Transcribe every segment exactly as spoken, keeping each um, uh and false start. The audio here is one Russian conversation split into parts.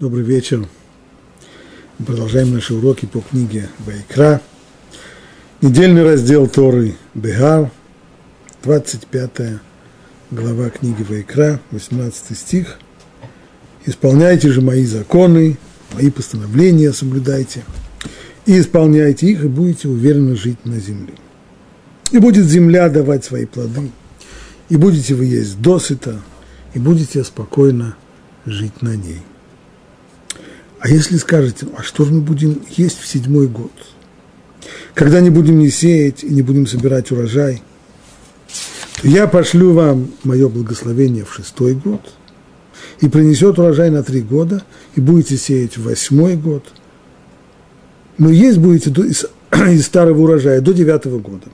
Добрый вечер. Мы продолжаем наши уроки по книге Вайкра. Недельный раздел Торы Бегав, двадцать пятая глава книги Вайкра, восемнадцатый стих. «Исполняйте же мои законы, мои постановления соблюдайте, и исполняйте их, и будете уверенно жить на земле. И будет земля давать свои плоды, и будете вы есть досыта, и будете спокойно жить на ней». А если скажете, а что же мы будем есть в седьмой год, когда не будем не сеять и не будем собирать урожай, то я пошлю вам мое благословение в шестой год, и принесет урожай на три года, и будете сеять в восьмой год, но есть будете до, из, из старого урожая до девятого года.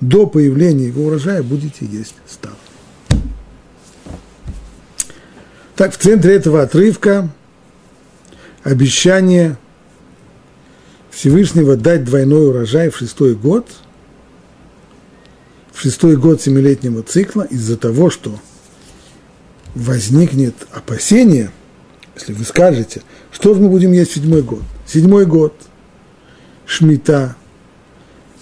До появления его урожая будете есть старый. Так, в центре этого отрывка обещание Всевышнего дать двойной урожай в шестой год, в шестой год семилетнего цикла, из-за того, что возникнет опасение, если вы скажете, что же мы будем есть в седьмой год. Седьмой год, Шмита,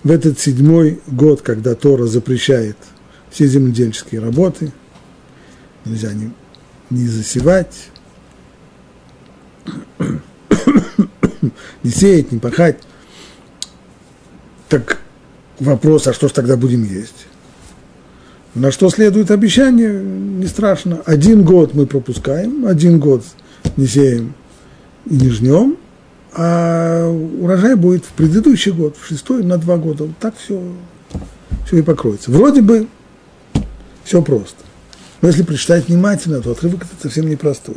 в этот седьмой год, когда Тора запрещает все земледельческие работы, нельзя не, не засевать, не сеять, не пахать. Так вопрос, а что ж тогда будем есть? На что следует обещание, не страшно. Один год мы пропускаем, один год не сеем и не жнем, а урожай будет в предыдущий год, в шестой, на два года. Вот так все, все и покроется. Вроде бы все просто. Но если прочитать внимательно, то отрывок это совсем непростой.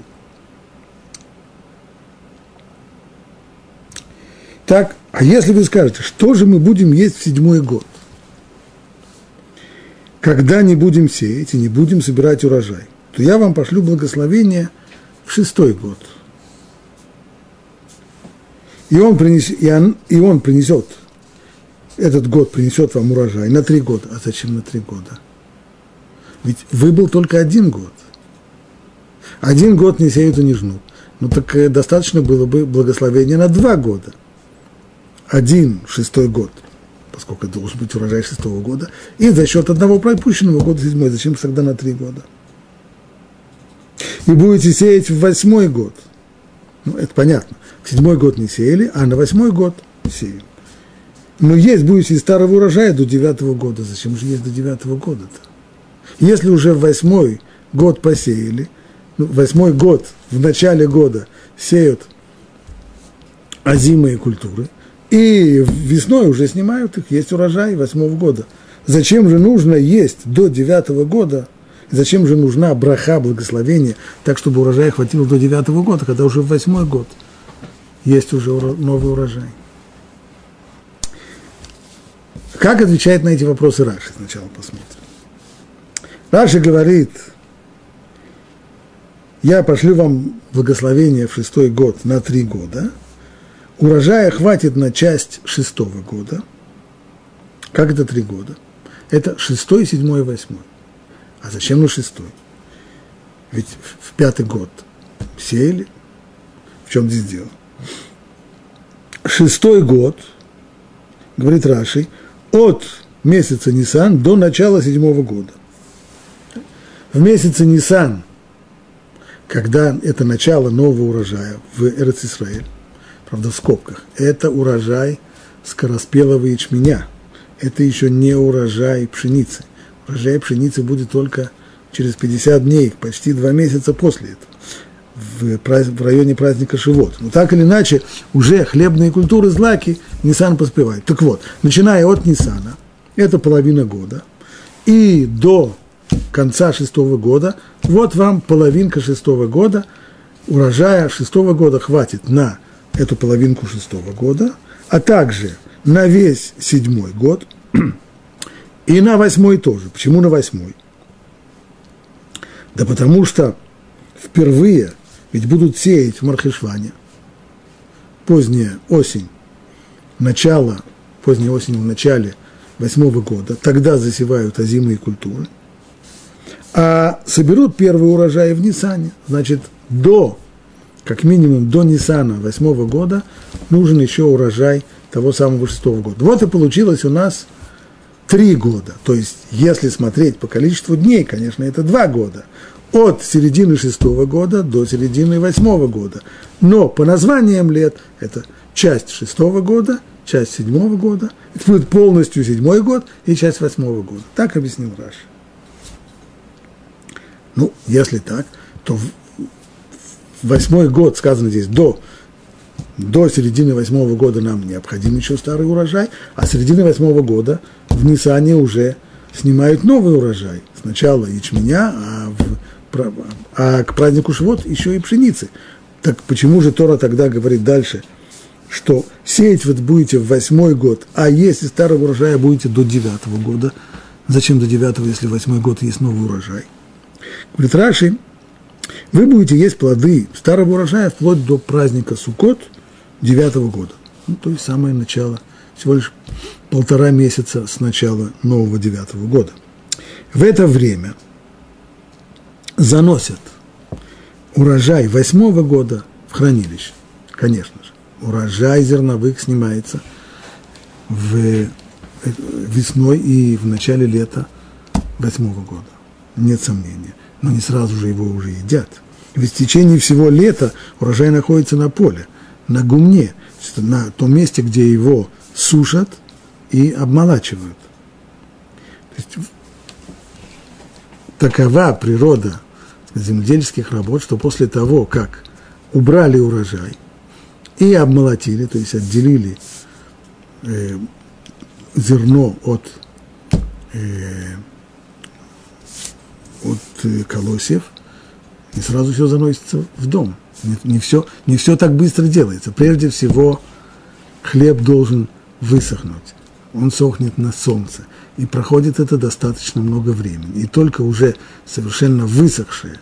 Так, а если вы скажете, что же мы будем есть в седьмой год, когда не будем сеять и не будем собирать урожай, то я вам пошлю благословение в шестой год. И он, принес, и, он, и он принесет, этот год принесет вам урожай на три года. А зачем на три года? Ведь выбыл только один год. Один год не сеют и не жнут. Ну так достаточно было бы благословения на два года. Один шестой год, поскольку должен быть урожай шестого года, и за счет одного пропущенного года седьмой, зачем тогда на три года? И будете сеять в восьмой год. Ну, это понятно. В седьмой год не сеяли, а на восьмой год сеем. Но есть будете из старого урожая до девятого года. Зачем же есть до девятого года-то? Если уже в восьмой год посеяли, ну, восьмой год, в начале года сеют озимые культуры, и весной уже снимают их, есть урожай восьмого года. Зачем же нужно есть до девятого года? Зачем же нужна браха, благословение, так, чтобы урожая хватило до девятого года, когда уже в восьмой год есть уже новый урожай? Как отвечает на эти вопросы Раши? Сначала посмотрим. Раши говорит, я пошлю вам благословение в шестой год на три года, урожая хватит на часть шестого года. Как это три года? Это шестой, седьмой, восьмой. А зачем на шестой? Ведь в пятый год сеяли. В чем здесь дело? Шестой год, говорит Раши, от месяца Ниссан до начала седьмого года. В месяце Ниссан, когда это начало нового урожая в Эрец-Исраэль, правда, в скобках, это урожай скороспелого ячменя, это еще не урожай пшеницы. Урожай пшеницы будет только через пятьдесят дней, почти два месяца после этого, в районе праздника Шавуот. Но так или иначе, уже хлебные культуры, злаки, Ниссан поспевает. Так вот, начиная от Ниссана, это половина года, и до конца шестого года, вот вам половинка шестого года, урожая шестого года хватит на эту половинку шестого года, а также на весь седьмой год и на восьмой тоже. Почему на восьмой? Да потому что впервые ведь будут сеять в Мархишване. Поздняя осень, начало, поздняя осень в начале восьмого года, тогда засевают озимые культуры, а соберут первый урожай в Ниссане, значит, до как минимум до Ниссана восьмого года нужен еще урожай того самого шестого года. Вот и получилось у нас три года. То есть, если смотреть по количеству дней, конечно, это два года. От середины шестого года до середины восьмого года. Но по названиям лет это часть шестого года, часть седьмого года, это будет полностью седьмой год и часть восьмого года. Так объяснил Раши. Ну, если так, то восьмой год, сказано здесь, до, до середины восьмого года нам необходим еще старый урожай, а с середины восьмого года в Ниссане уже снимают новый урожай. Сначала ячменя, а, в, а к празднику Шавуот еще и пшеницы. Так почему же Тора тогда говорит дальше, что сеять вы будете в восьмой год, а если старого урожая будете до девятого года? Зачем до девятого, если в восьмой год есть новый урожай? Говорит Раши, вы будете есть плоды старого урожая вплоть до праздника Сукот девятого года. Ну, то есть самое начало, всего лишь полтора месяца с начала нового девятого года. В это время заносят урожай восьмого года в хранилище. Конечно же, урожай зерновых снимается в весной и в начале лета восьмого года. Нет сомнения. Но не сразу же его уже едят. Ведь в течение всего лета урожай находится на поле, на гумне, на том месте, где его сушат и обмолачивают. То есть такова природа земледельческих работ, что после того, как убрали урожай и обмолотили, то есть отделили э, зерно от... Э, от колосьев, и сразу все заносится в дом. Не, не, все, не все так быстро делается. Прежде всего, хлеб должен высохнуть. Он сохнет на солнце. И проходит это достаточно много времени. И только уже совершенно высохшее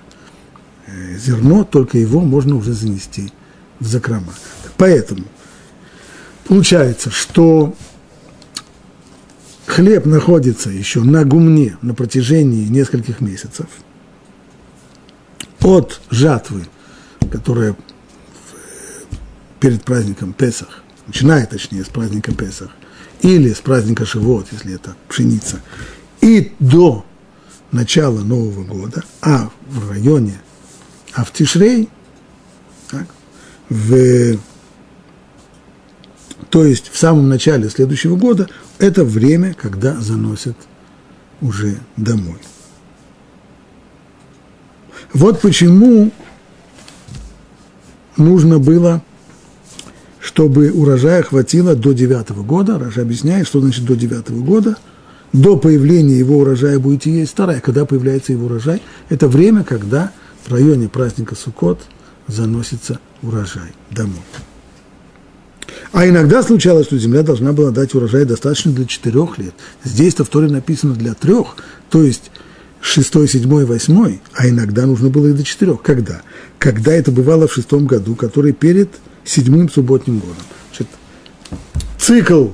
зерно, только его можно уже занести в закрома. Поэтому получается, что хлеб находится еще на гумне на протяжении нескольких месяцев. От жатвы, которая перед праздником Песах, начиная точнее с праздника Песах, или с праздника Шавуот, если это пшеница, и до начала Нового года, а в районе Автишрей, так, в, то есть в самом начале следующего года, это время, когда заносят уже домой. Вот почему нужно было, чтобы урожая хватило до девятого года. Раша объясняет, что значит до девятого года. До появления его урожая будете есть старое. Когда появляется его урожай, это время, когда в районе праздника Сукот заносится урожай домой. А иногда случалось, что земля должна была дать урожай достаточно для четырех лет. Здесь-то в Торе написано для трех, то есть шестой, седьмой, восьмой, а иногда нужно было и до четырех. Когда? Когда это бывало в шестом году, который перед седьмым субботним годом. Значит, цикл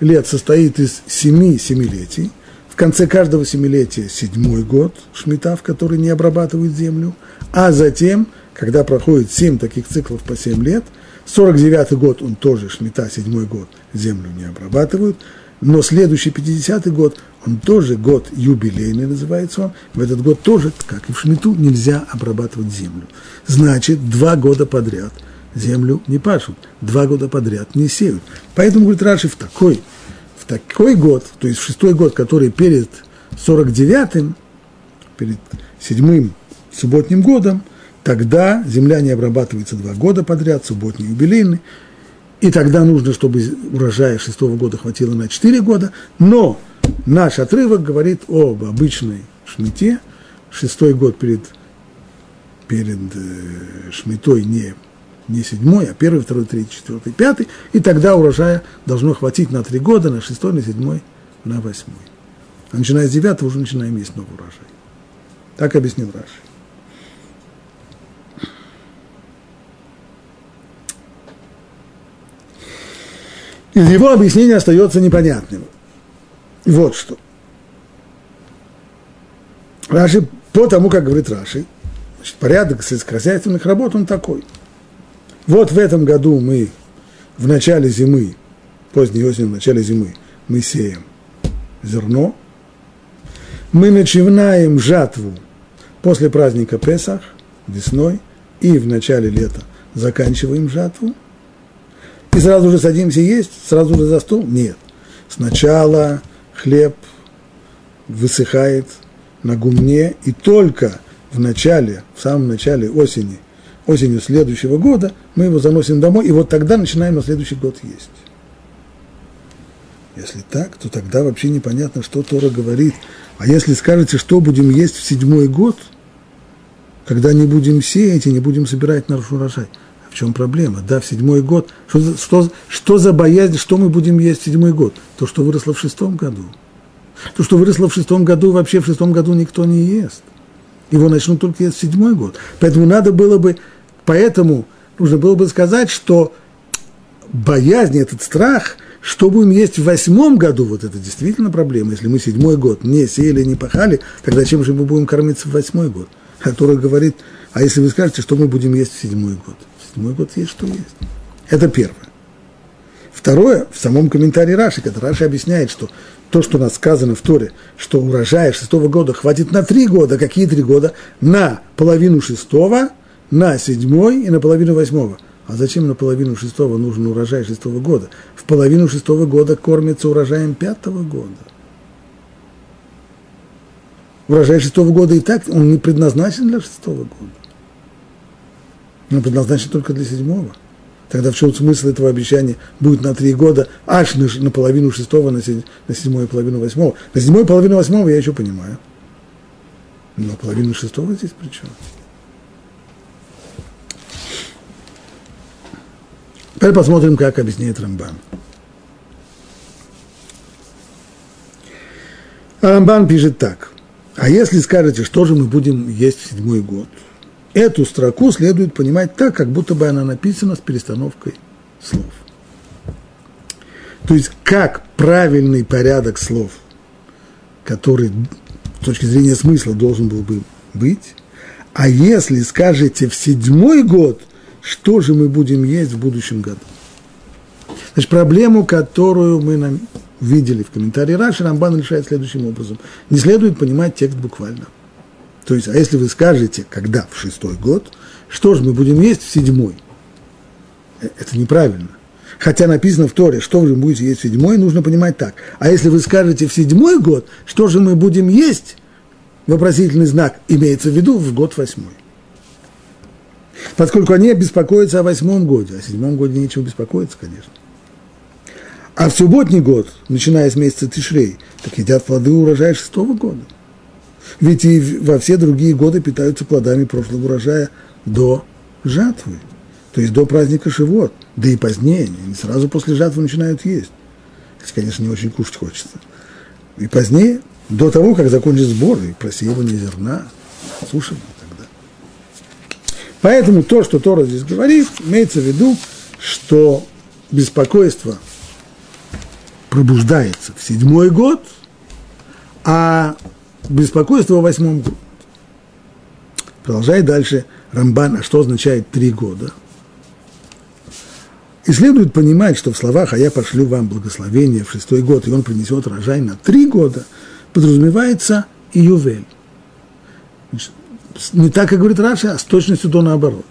лет состоит из семи семилетий. В конце каждого семилетия седьмой год Шмита, в который не обрабатывают землю, а затем, когда проходит семь таких циклов по семь лет, сорок девятый год, он тоже, Шмита, седьмой год, землю не обрабатывают, но следующий пятидесятый год, он тоже год юбилейный называется он, в этот год тоже, как и в Шмиту, нельзя обрабатывать землю. Значит, два года подряд землю не пашут, два года подряд не сеют. Поэтому, говорит Раши, в такой, в такой год, то есть в шестой год, который перед сорок девятым, перед седьмым субботним годом, тогда земля не обрабатывается два года подряд, субботний юбилейный, и тогда нужно, чтобы урожая шестого года хватило на четыре года, но наш отрывок говорит об обычной шмите, шестой год перед, перед э, шмитой не, не седьмой, а первый, второй, третий, четвертый, пятый, и тогда урожая должно хватить на три года, на шестой, на седьмой, на восьмой. А начиная с девятого уже начинаем есть новый урожай. Так объяснил Раши. Из его объяснения остается непонятным. Вот что. Раши, по тому, как говорит Раши, значит, порядок сельскохозяйственных работ, он такой. Вот в этом году мы в начале зимы, поздней осенью, в начале зимы, мы сеем зерно, мы начинаем жатву после праздника Песах, весной, и в начале лета заканчиваем жатву, и сразу же садимся есть, сразу же за стол? Нет. Сначала хлеб высыхает на гумне, и только в начале, в самом начале осени, осенью следующего года мы его заносим домой, и вот тогда начинаем на следующий год есть. Если так, то тогда вообще непонятно, что Тора говорит. А если скажете, что будем есть в седьмой год, когда не будем сеять и не будем собирать наш урожай, в чем проблема? Да, в седьмой год. Что, что, что за боязнь, что мы будем есть в седьмой год? То, что выросло в шестом году. То, что выросло в шестом году, вообще в шестом году никто не ест. Его начнут только есть в седьмой год. Поэтому надо было бы, поэтому нужно было бы сказать, что боязнь, этот страх, что будем есть в восьмом году, вот это действительно проблема. Если мы седьмой год не сеяли, не пахали, тогда чем же мы будем кормиться в восьмой год? Который говорит, а если вы скажете, что мы будем есть в седьмой год? В седьмой год есть, что есть. Это первое. Второе, в самом комментарии Раши, когда Раши объясняет, что то, что у нас сказано в Торе, что урожая шестого года хватит на три года. Какие три года? На половину шестого, на седьмой и на половину восьмого. А зачем на половину шестого нужен урожай шестого года? В половину шестого года кормится урожаем пятого года. Урожай шестого года и так, он не предназначен для шестого года. Он предназначен только для седьмого. Тогда в чем смысл этого обещания будет на три года, аж на, на половину шестого, на, седь, на седьмую половину восьмого. На седьмую половину восьмого я еще понимаю. Но половину шестого здесь при чем? Теперь посмотрим, как объясняет Рамбан. Рамбан пишет так. А если скажете, что же мы будем есть в седьмой год? Эту строку следует понимать так, как будто бы она написана с перестановкой слов. То есть, как правильный порядок слов, который с точки зрения смысла должен был бы быть, а если скажете в седьмой год, что же мы будем есть в будущем году? Значит, проблему, которую мы видели в комментарии Раши, Рамбан решает следующим образом. Не следует понимать текст буквально. То есть, а если вы скажете, когда в шестой год, что же мы будем есть в седьмой? Это неправильно. Хотя написано в Торе, что вы будете есть в седьмой, нужно понимать так. А если вы скажете в седьмой год, что же мы будем есть, вопросительный знак имеется в виду в год восьмой. Поскольку они беспокоятся о восьмом годе, о седьмом годе нечего беспокоиться, конечно. А в субботний год, начиная с месяца Тишрей, так едят плоды урожая шестого года. Ведь и во все другие годы питаются плодами прошлого урожая до жатвы, то есть до праздника Шавуот, да и позднее, они сразу после жатвы начинают есть. Если, конечно, не очень кушать хочется. И позднее, до того, как закончат сборы, просеивание зерна, сушеное тогда. Поэтому то, что Тора здесь говорит, имеется в виду, что беспокойство пробуждается в седьмой год, а беспокойство в восьмом году. Продолжает дальше Рамбан, а что означает три года? И следует понимать, что в словах «а я пошлю вам благословение в шестой год, и он принесет урожай на три года» подразумевается и Йовель. Не так, как говорит Раши, а с точностью до наоборот.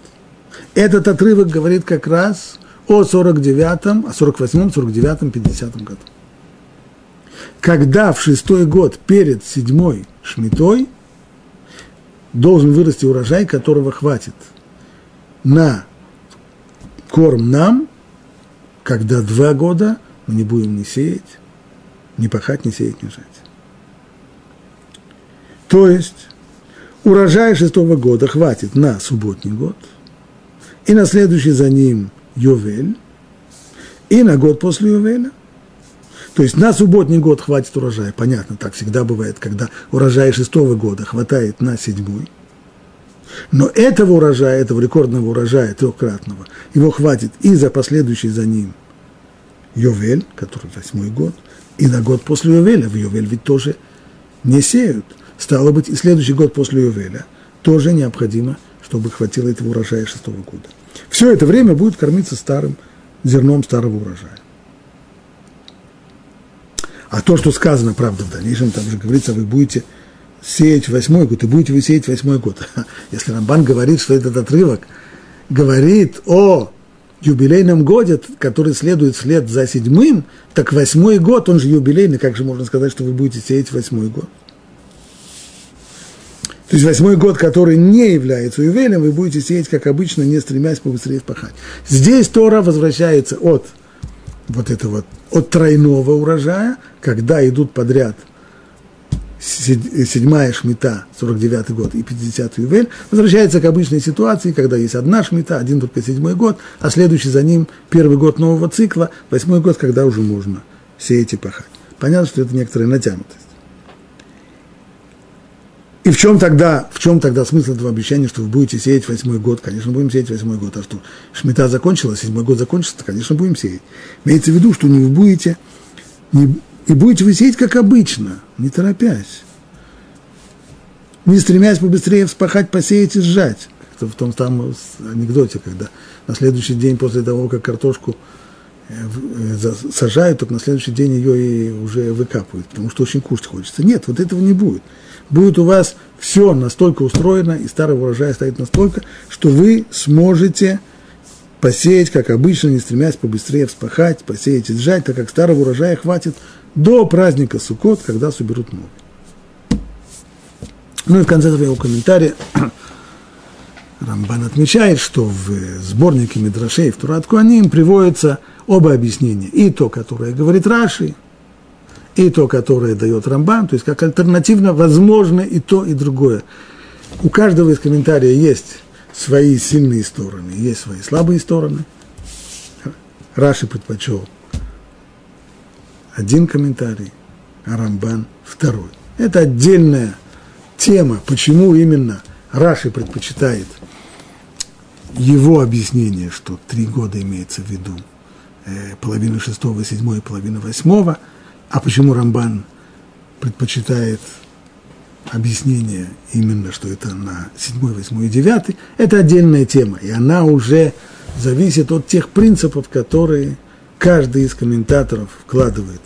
Этот отрывок говорит как раз о сорок девятом, о сорок восьмом, сорок девятом, пятидесятом году. Когда в шестой год перед седьмой шмитой должен вырасти урожай, которого хватит на корм нам, когда два года мы не будем ни сеять, ни пахать, ни сеять, ни жать. То есть урожая шестого года хватит на субботний год, и на следующий за ним Йовель, и на год после Йовеля. То есть на субботний год хватит урожая, понятно, так всегда бывает, когда урожая шестого года хватает на седьмой. Но этого урожая, этого рекордного урожая трехкратного, его хватит и за последующий за ним Йовель, который восьмой год, и на год после Йовеля, в Йовель ведь тоже не сеют. Стало быть, и следующий год после Йовеля тоже необходимо, чтобы хватило этого урожая шестого года. все это время будет кормиться старым зерном старого урожая. А то, что сказано, правда, в дальнейшем, там же говорится, вы будете сеять восьмой год, и будете вы сеять восьмой год. Если Рамбан говорит, что этот отрывок говорит о юбилейном годе, который следует вслед за седьмым, так восьмой год, он же юбилейный, как же можно сказать, что вы будете сеять восьмой год? То есть восьмой год, который не является ювелем, вы будете сеять, как обычно, не стремясь побыстрее впахать. Здесь Тора возвращается от вот этого, от тройного урожая, когда идут подряд седьмая шмита, сорок девятый год, и пятидесятый ювель, возвращается к обычной ситуации, когда есть одна шмита, один только седьмой год, а следующий за ним первый год нового цикла, восьмой год, когда уже можно сеять и пахать. Понятно, что это некоторая натянутость. И в чем тогда, в чем тогда смысл этого обещания, что вы будете сеять восьмой год? Конечно, будем сеять восьмой год, а что? Шмита закончилась, седьмой год закончится, конечно, будем сеять. Имеется в виду, что не вы будете, не, и будете вы сеять, как обычно, не торопясь. Не стремясь побыстрее вспахать, посеять и сжать. Это в том самом анекдоте, когда на следующий день после того, как картошку сажают, только на следующий день ее и уже выкапывают, потому что очень кушать хочется. Нет, вот этого не будет. Будет у вас все настолько устроено, и старого урожая стоит настолько, что вы сможете посеять, как обычно, не стремясь побыстрее вспахать, посеять и сжать, так как старого урожая хватит до праздника Сукот, когда соберут новый. Ну и в конце своего комментария Рамбан отмечает, что в сборнике Медрашей в Туратку они им приводятся оба объяснения. И то, которое говорит Раши, и то, которое дает Рамбан, то есть как альтернативно возможно и то, и другое. У каждого из комментариев есть свои сильные стороны, есть свои слабые стороны. Раши предпочел один комментарий, а Рамбан второй. Это отдельная тема, почему именно Раши предпочитает его объяснение, что три года имеется в виду, половина шестого, седьмого и половина восьмого. А почему Рамбан предпочитает объяснение именно, что это на седьмой, восьмой и девятый, это отдельная тема, и она уже зависит от тех принципов, которые каждый из комментаторов вкладывает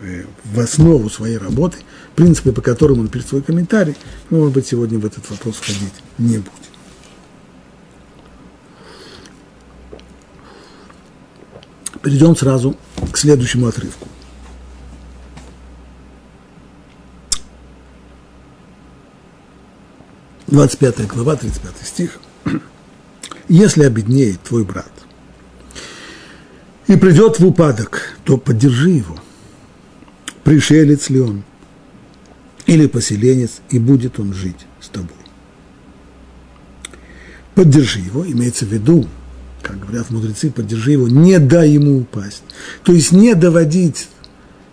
в основу своей работы, принципы, по которым он пишет свой комментарий, но, может быть, сегодня в этот вопрос входить не будет. Перейдем сразу к следующему отрывку. двадцать пятая глава, тридцать пятый стих. «Если обеднеет твой брат и придет в упадок, то поддержи его. Пришелец ли он или поселенец, и будет он жить с тобой. Поддержи его», имеется в виду, как говорят мудрецы, поддержи его, не дай ему упасть. То есть не доводить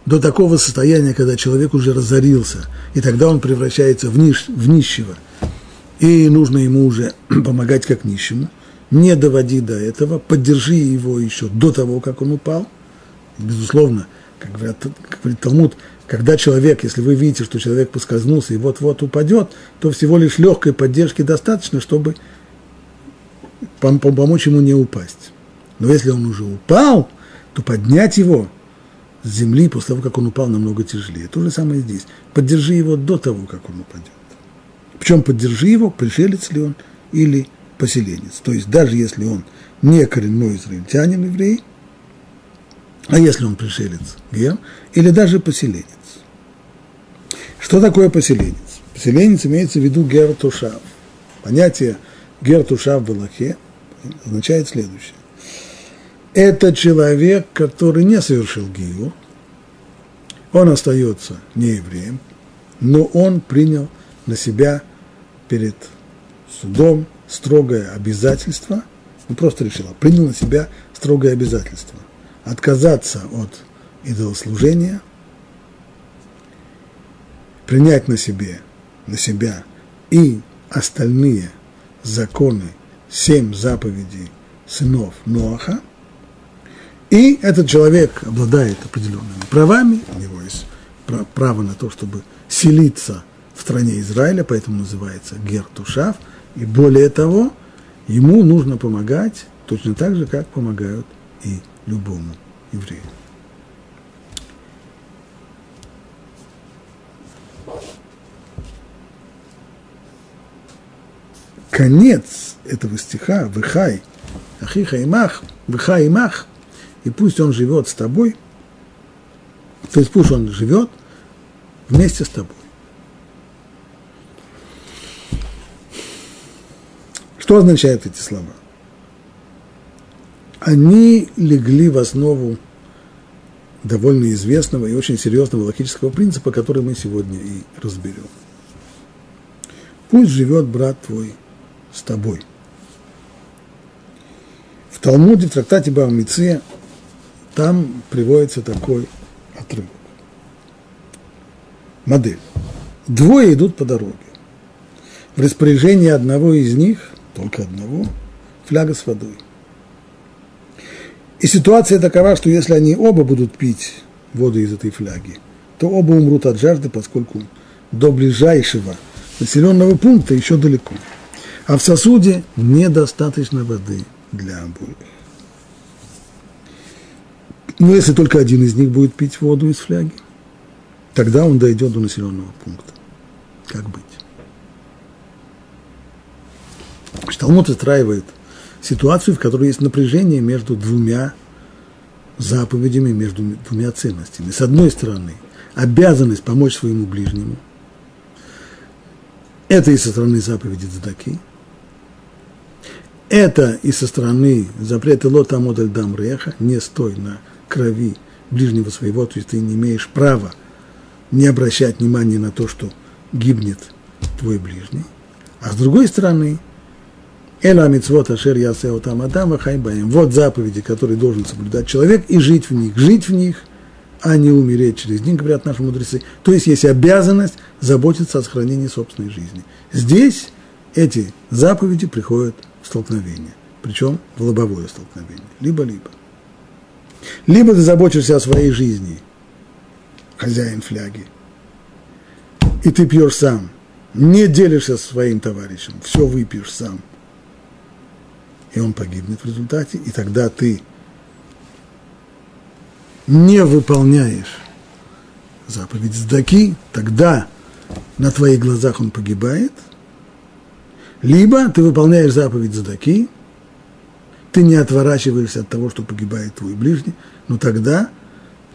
до такого состояния, когда человек уже разорился, и тогда он превращается в, нищ, в нищего. И нужно ему уже помогать как нищему, не доводи до этого, поддержи его еще до того, как он упал. Безусловно, как говорят, как говорит Талмуд, когда человек, если вы видите, что человек поскользнулся и вот-вот упадет, то всего лишь легкой поддержки достаточно, чтобы помочь ему не упасть. Но если он уже упал, то поднять его с земли после того, как он упал, намного тяжелее. То же самое здесь. Поддержи его до того, как он упадет. Причем поддержи его, пришелец ли он или поселенец. То есть даже если он не коренной израильтянин, еврей, а если он пришелец, гер, или даже поселенец. Что такое поселенец? Поселенец имеется в виду гертушав. Понятие гертушав в Алахе означает следующее. Это человек, который не совершил гиюр, он остается неевреем, но он принял на себя перед судом строгое обязательство, ну просто решил, принял на себя строгое обязательство отказаться от идолослужения, принять на себе, на себя и остальные законы, семь заповедей сынов Ноаха, и этот человек обладает определенными правами, у него есть право на то, чтобы селиться в стране Израиля, поэтому называется Гертушав, и более того, ему нужно помогать точно так же, как помогают и любому еврею. Конец этого стиха «Вихай, ахиха имах, вихай имах, и пусть он живет с тобой», то есть пусть он живет вместе с тобой. Что означают эти слова? Они легли в основу довольно известного и очень серьезного логического принципа, который мы сегодня и разберем. Пусть живет брат твой с тобой. В Талмуде, в трактате Бава Мециа, там приводится такой отрывок. Модель. Двое идут по дороге. В распоряжении одного из них, только одного, фляга с водой. И ситуация такова, что если они оба будут пить воду из этой фляги, то оба умрут от жажды, поскольку до ближайшего населенного пункта еще далеко. А в сосуде недостаточно воды для обоих. Но если только один из них будет пить воду из фляги, тогда он дойдет до населенного пункта. Как быть? Талмуд устраивает ситуацию, в которой есть напряжение между двумя заповедями, между двумя ценностями. С одной стороны, обязанность помочь своему ближнему. Это и со стороны заповеди Цдаки. Это и со стороны запрета ло тамод аль дам реха, не стой на крови ближнего своего, то есть ты не имеешь права не обращать внимания на то, что гибнет твой ближний. А с другой стороны, вот заповеди, которые должен соблюдать человек, и жить в них, жить в них, а не умереть через них, говорят наши мудрецы. То есть есть обязанность заботиться о сохранении собственной жизни. Здесь эти заповеди приходят в столкновение, причем в лобовое столкновение, либо-либо. Либо ты заботишься о своей жизни, хозяин фляги, и ты пьешь сам, не делишься со своим товарищем, все выпьешь сам. И он погибнет в результате, и тогда ты не выполняешь заповедь Цдаки, тогда на твоих глазах он погибает, либо ты выполняешь заповедь Цдаки, ты не отворачиваешься от того, что погибает твой ближний, но тогда,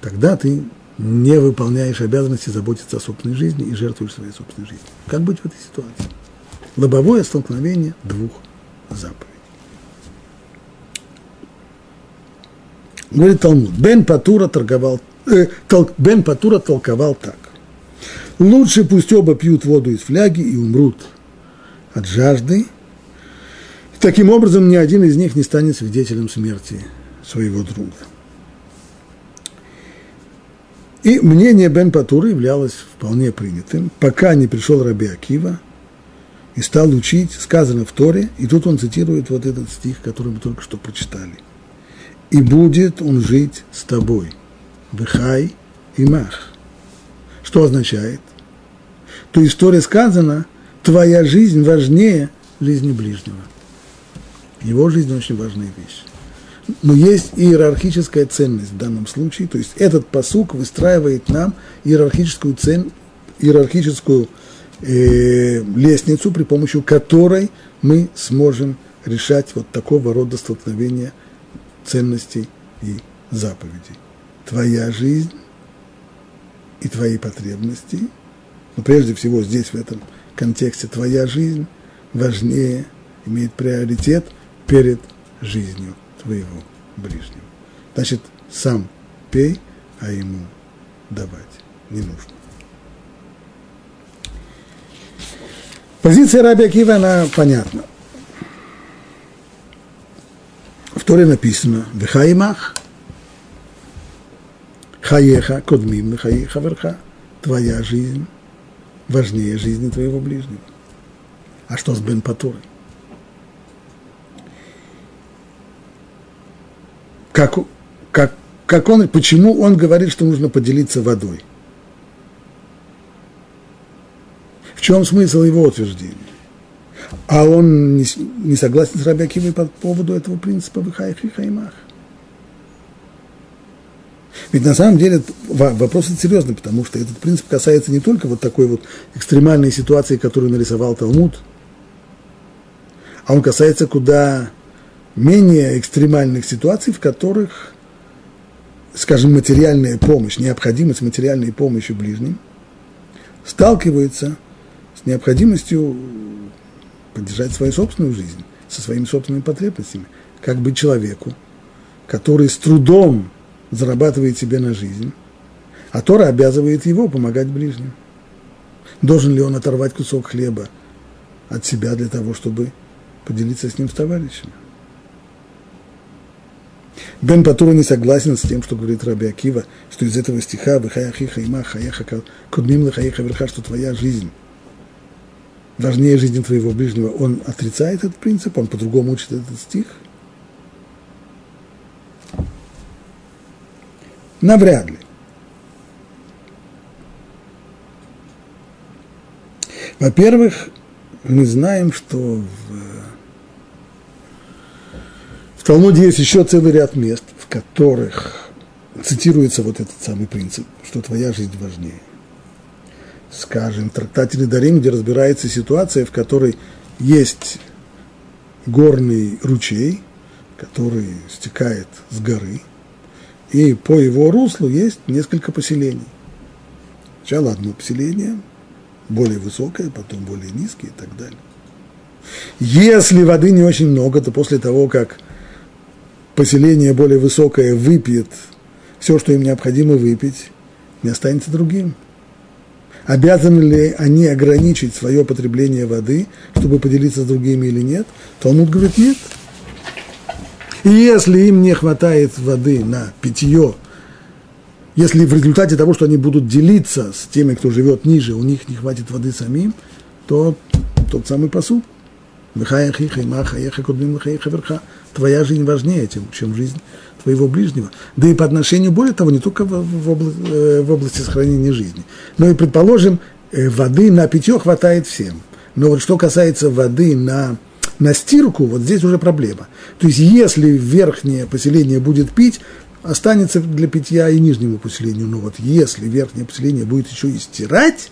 тогда ты не выполняешь обязанности заботиться о собственной жизни и жертвуешь своей собственной жизнью. Как быть в этой ситуации? Лобовое столкновение двух заповедей. Говорит Талмуд, Бен Патура, торговал, э, тол, Бен Патура толковал так. Лучше пусть оба пьют воду из фляги и умрут от жажды. Таким образом, ни один из них не станет свидетелем смерти своего друга. И мнение Бен Патура являлось вполне принятым, пока не пришел Раби Акива и стал учить, сказано в Торе, и тут он цитирует вот этот стих, который мы только что прочитали. И будет он жить с тобой. Вихай имах. Что означает? То есть в Торе сказано, твоя жизнь важнее жизни ближнего. Его жизнь очень важная вещь. Но есть иерархическая ценность в данном случае. То есть этот пасук выстраивает нам иерархическую, цен, иерархическую э, лестницу, при помощи которой мы сможем решать вот такого рода столкновения ценностей и заповедей. Твоя жизнь и твои потребности, но прежде всего здесь, в этом контексте, твоя жизнь важнее, имеет приоритет перед жизнью твоего ближнего. Значит, сам пей, а ему давать не нужно. Позиция Раби Акива, она понятна. В Торе написано «Вихай имах, хаеха кодмим михаеха верха», твоя жизнь важнее жизни твоего ближнего. А что с Бен Патурой? Как, как, как он, почему он говорит, что нужно поделиться водой? В чем смысл его утверждения? А он не, не согласен с Раби Акивой по поводу этого принципа «Вихаих и хаймах». Ведь на самом деле вопрос серьезный, потому что этот принцип касается не только вот такой вот экстремальной ситуации, которую нарисовал Талмуд, а он касается куда менее экстремальных ситуаций, в которых, скажем, материальная помощь, необходимость материальной помощи ближним сталкивается с необходимостью поддержать свою собственную жизнь, со своими собственными потребностями. Как быть человеку, который с трудом зарабатывает себе на жизнь, а Тора обязывает его помогать ближним. Должен ли он оторвать кусок хлеба от себя для того, чтобы поделиться с ним с товарищем? Бен Патура не согласен с тем, что говорит Раби Акива, что из этого стиха что твоя жизнь важнее жизни твоего ближнего. Он отрицает этот принцип, он по-другому учит этот стих. Навряд ли. Во-первых, мы знаем, что в, в Талмуде есть еще целый ряд мест, в которых цитируется вот этот самый принцип, что твоя жизнь важнее. Скажем, в трактате Ядарим, где разбирается ситуация, в которой есть горный ручей, который стекает с горы, и по его руслу есть несколько поселений. Сначала одно поселение, более высокое, потом более низкое и так далее. Если воды не очень много, то после того, как поселение более высокое выпьет все, что им необходимо выпить, не останется другим. Обязаны ли они ограничить свое потребление воды, чтобы поделиться с другими или нет? Талмуд говорит, нет. И если им не хватает воды на питье, если в результате того, что они будут делиться с теми, кто живет ниже, у них не хватит воды самим, то тот самый посуд. Твоя жизнь важнее, чем жизнь твоего ближнего. Да и по отношению, более того, не только в области, в области сохранения жизни. Но и, предположим, воды на питье хватает всем. Но вот что касается воды на... На стирку вот здесь уже проблема. То есть, если верхнее поселение будет пить, останется для питья и нижнему поселению. Но вот если верхнее поселение будет еще и стирать,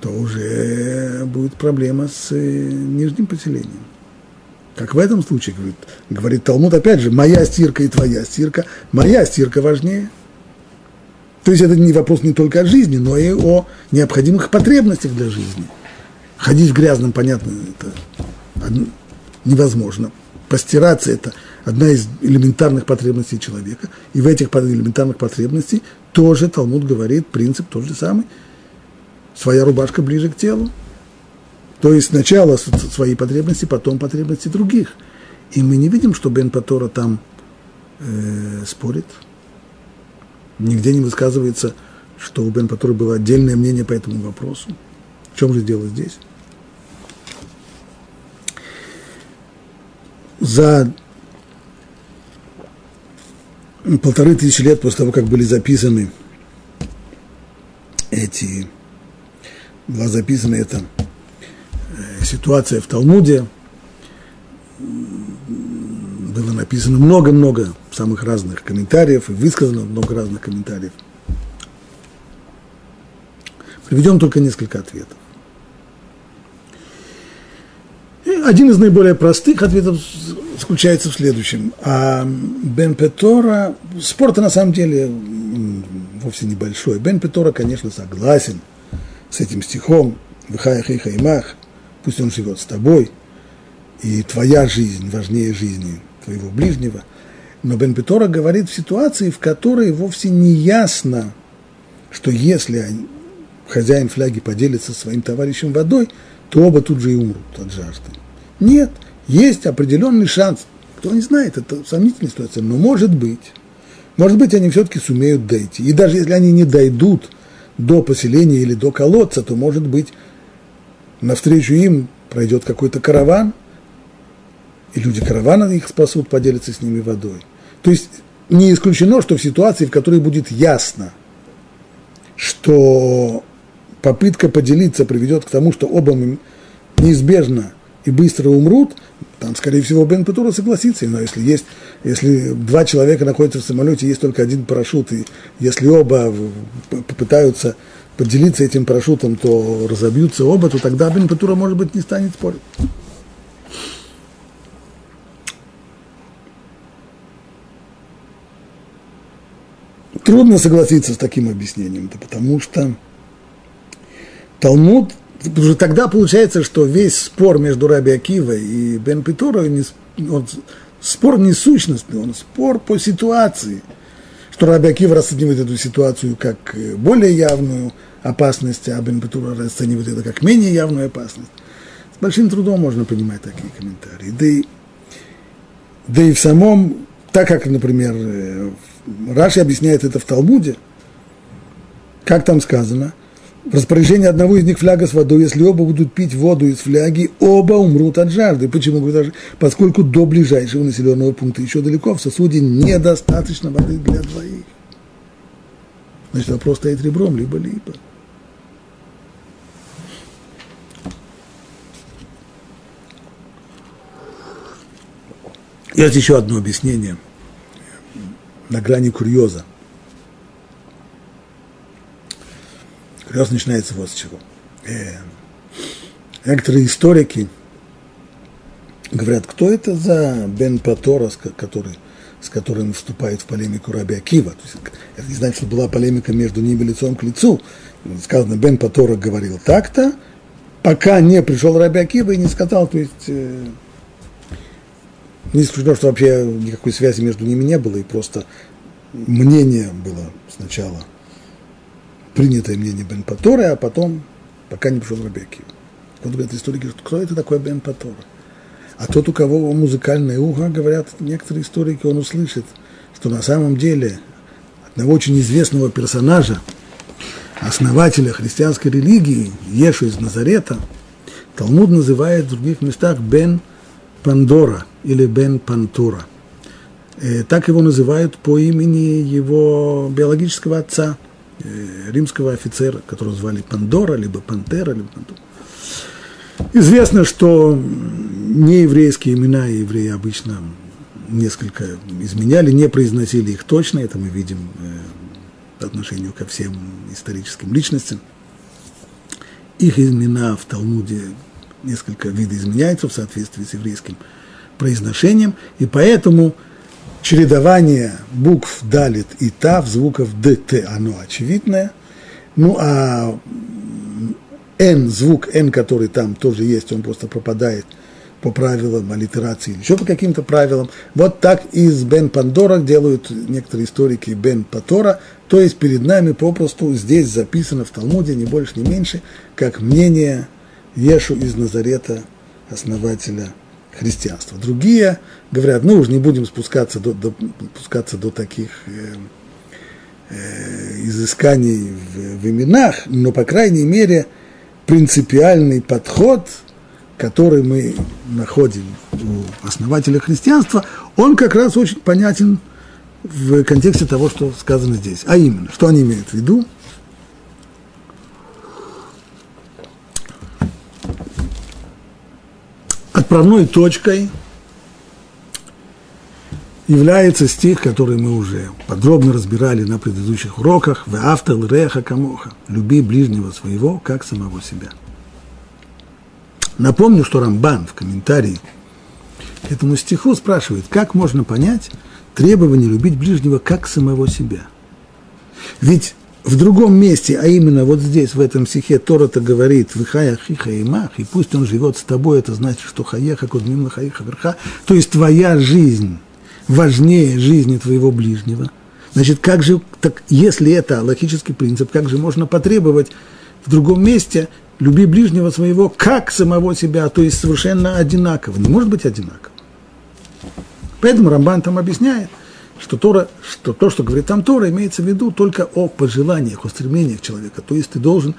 то уже будет проблема с нижним поселением. Как в этом случае, говорит, говорит Талмуд, опять же, моя стирка и твоя стирка, моя стирка важнее. То есть, это не вопрос не только о жизни, но и о необходимых потребностях для жизни. Ходить в грязном, понятно, это невозможно. Постираться – это одна из элементарных потребностей человека. И в этих элементарных потребностях тоже Талмуд говорит, принцип тот же самый. Своя рубашка ближе к телу. То есть сначала свои потребности, потом потребности других. И мы не видим, что Бен Патура там э, спорит. Нигде не высказывается, что у Бен Патуры было отдельное мнение по этому вопросу. В чем же дело здесь? За полторы тысячи лет после того, как были записаны эти, была записана эта ситуация в Талмуде, было написано много-много самых разных комментариев и высказано много разных комментариев. Приведем только несколько ответов. Один из наиболее простых ответов заключается в следующем. А Бен Патура, спорта на самом деле вовсе небольшой. Бен Патура, конечно, согласен с этим стихом «Вихаях и хаймах», пусть он живет с тобой, и твоя жизнь важнее жизни твоего ближнего. Но Бен Патура говорит в ситуации, в которой вовсе не ясно, что если хозяин фляги поделится со своим товарищем водой, то оба тут же и умрут от жажды. Нет, есть определенный шанс. Кто не знает, это сомнительная ситуация, но может быть. Может быть, они все-таки сумеют дойти. И даже если они не дойдут до поселения или до колодца, то, может быть, навстречу им пройдет какой-то караван, и люди каравана их спасут, поделятся с ними водой. То есть не исключено, что в ситуации, в которой будет ясно, что попытка поделиться приведет к тому, что оба неизбежно и быстро умрут, там, скорее всего, Бен Патура согласится. Но если есть, если два человека находятся в самолете, есть только один парашют, и если оба попытаются поделиться этим парашютом, то разобьются оба, то тогда Бен Патура, может быть, не станет спорить. Трудно согласиться с таким объяснением, да, потому что Талмуд, уже тогда получается, что весь спор между Раби Акивой и Бен Патурой, он спор несущностный, он спор по ситуации, что Раби Акива расценивает эту ситуацию как более явную опасность, а Бен Патура расценивает это как менее явную опасность. С большим трудом можно понимать такие комментарии. Да и, да и в самом, так как, например, Раши объясняет это в Талмуде, как там сказано, в распоряжении одного из них фляга с водой, если оба будут пить воду из фляги, оба умрут от жажды. Почему? Поскольку до ближайшего населенного пункта еще далеко, в сосуде недостаточно воды для двоих. Значит, вопрос стоит ребром, либо-либо. Есть еще одно объяснение на грани курьеза. Курьез начинается вот с чего. Некоторые историки говорят, кто это за Бен Патура, который, с которым вступает в полемику Раби Акива. То есть, это не значит, что была полемика между ними лицом к лицу. Сказано, Бен Патура говорил так-то, пока не пришел Раби Акива и не сказал, то есть... Не исключено, что вообще никакой связи между ними не было, и просто мнение было сначала, принятое мнение Бен Патуры, а потом, пока не пришел Раби Акива. Вот говорят историки, говорят, кто это такой Бен Патура? А тот, у кого музыкальное ухо, говорят некоторые историки, он услышит, что на самом деле одного очень известного персонажа, основателя христианской религии, Ешу из Назарета, Талмуд называет в других местах Бен Пандора или Бен Патура. Так его называют по имени его биологического отца, римского офицера, которого звали Пандора, либо Пантера, либо Пантура. Известно, что нееврейские имена евреи обычно несколько изменяли, не произносили их точно, это мы видим по отношению ко всем историческим личностям. Их имена в Талмуде несколько видоизменяются в соответствии с еврейским произношением, и поэтому чередование букв далит и тав, звуков д, т, оно очевидное. Ну а н, звук н, который там тоже есть, он просто пропадает по правилам аллитерации или еще по каким-то правилам. Вот так из Бен Патура делают некоторые историки Бен Патура, то есть перед нами попросту здесь записано в Талмуде, ни больше, ни меньше, как мнение Ешу из Назарета, основателя христианства. Другие говорят, ну уж не будем спускаться до, до, спускаться до таких э, э, изысканий в, в именах, но, по крайней мере, принципиальный подход, который мы находим у основателя христианства, он как раз очень понятен в контексте того, что сказано здесь. А именно, что они имеют в виду? Отправной точкой является стих, который мы уже подробно разбирали на предыдущих уроках. «Веавта лреха камоха» – «Люби ближнего своего, как самого себя». Напомню, что Рамбан в комментарии к этому стиху спрашивает, как можно понять требование любить ближнего, как самого себя. Ведь в другом месте, а именно вот здесь, в этом стихе, Тора-то говорит «Вихай ахиха имах», и пусть он живет с тобой, это значит, что «хаеха кудмим лахаиха верха», то есть твоя жизнь важнее жизни твоего ближнего. Значит, как же, так, если это логический принцип, как же можно потребовать в другом месте «люби ближнего своего, как самого себя», то есть совершенно одинаково, не может быть одинаково. Поэтому Рамбан там объясняет, Что, Тора, что то, что говорит там Тора, имеется в виду только о пожеланиях, о стремлениях человека. То есть ты должен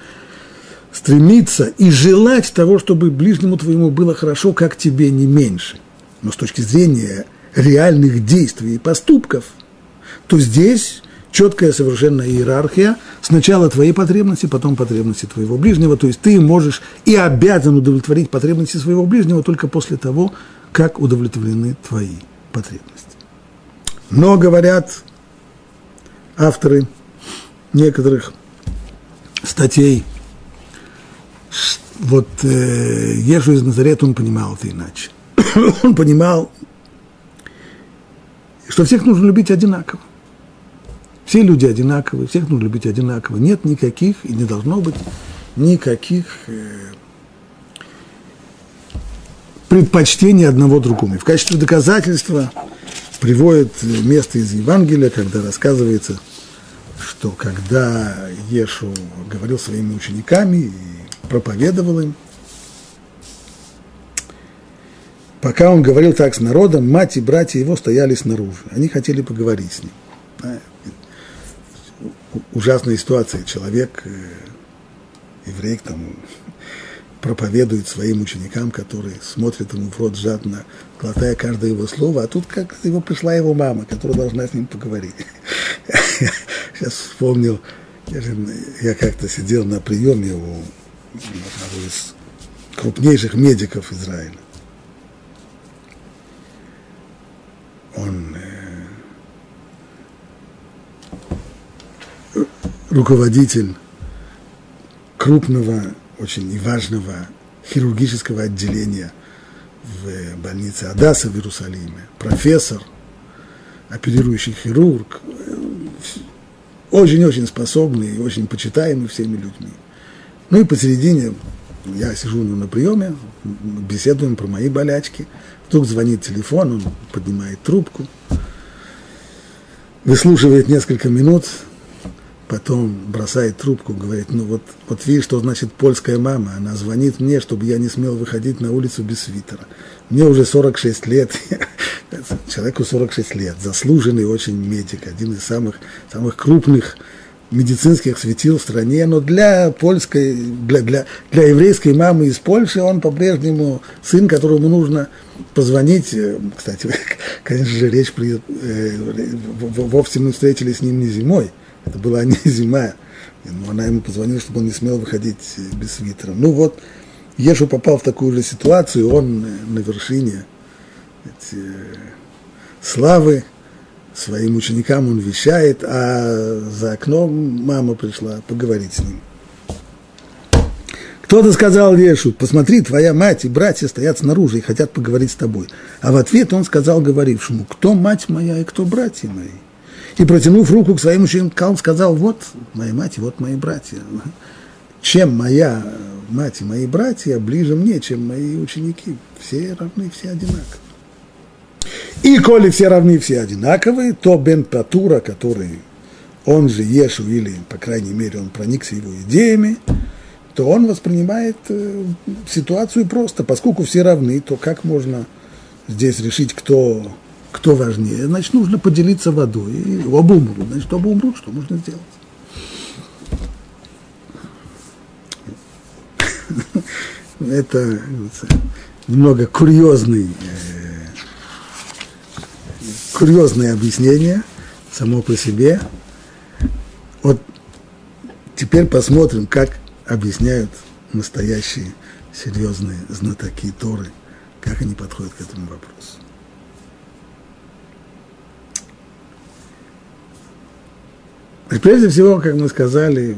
стремиться и желать того, чтобы ближнему твоему было хорошо, как тебе, не меньше. Но с точки зрения реальных действий и поступков, то здесь четкая совершенно иерархия. Сначала твои потребности, потом потребности твоего ближнего. То есть ты можешь и обязан удовлетворить потребности своего ближнего только после того, как удовлетворены твои потребности. Но, говорят авторы некоторых статей, вот э, Ешу из Назарета, он понимал это иначе. Он понимал, что всех нужно любить одинаково. Все люди одинаковые, всех нужно любить одинаково. Нет никаких, и не должно быть никаких э, предпочтений одного другому. И в качестве доказательства приводит место из Евангелия, когда рассказывается, что когда Ешу говорил своими учениками и проповедовал им, пока он говорил так с народом, мать и братья его стояли снаружи. Они хотели поговорить с ним. Ужасная ситуация. Человек, еврей, там, проповедует своим ученикам, которые смотрят ему в рот жадно, глотая каждое его слово, а тут как-то его пришла его мама, которая должна с ним поговорить. Сейчас вспомнил, я как-то сидел на приеме у одного из крупнейших медиков Израиля. Он э, руководитель крупного, очень важного хирургического отделения в больнице Адаса в Иерусалиме, профессор, оперирующий хирург, очень-очень способный и очень почитаемый всеми людьми. Ну и посередине я сижу на приеме, беседуем про мои болячки. Вдруг звонит телефон, он поднимает трубку, выслушивает несколько минут, потом бросает трубку, говорит: ну вот, вот видишь, что значит польская мама, она звонит мне, чтобы я не смел выходить на улицу без свитера. Мне уже сорок шесть лет, человеку сорок шесть лет, заслуженный очень медик, один из самых, самых крупных медицинских светил в стране, но для польской, для, для, для еврейской мамы из Польши он по-прежнему сын, которому нужно позвонить. Кстати, конечно же, речь при, э, вовсе мы встретились с ним не зимой, это была не зима, но она ему позвонила, чтобы он не смел выходить без свитера. Ну вот, Ешу попал в такую же ситуацию, он на вершине эти, славы, своим ученикам он вещает, а за окном мама пришла поговорить с ним. Кто-то сказал Ешу: посмотри, твоя мать и братья стоят снаружи и хотят поговорить с тобой. А в ответ он сказал говорившему: кто мать моя и кто братья мои? И, протянув руку к своим ученикам, сказал: вот моя мать и вот мои братья. Чем моя мать и мои братья ближе мне, чем мои ученики? Все равны, все одинаковы. И коли все равны, все одинаковые, то Бен Патура, который, он же Ешу, или, по крайней мере, он проникся его идеями, то он воспринимает э, ситуацию просто. Поскольку все равны, то как можно здесь решить, кто, кто важнее? Значит, нужно поделиться водой. И оба умрут. Значит, оба умрут, что можно сделать? Это немного курьезный... Курьезное объяснение само по себе. Вот теперь посмотрим, как объясняют настоящие серьезные знатоки Торы, как они подходят к этому вопросу. И прежде всего, как мы сказали,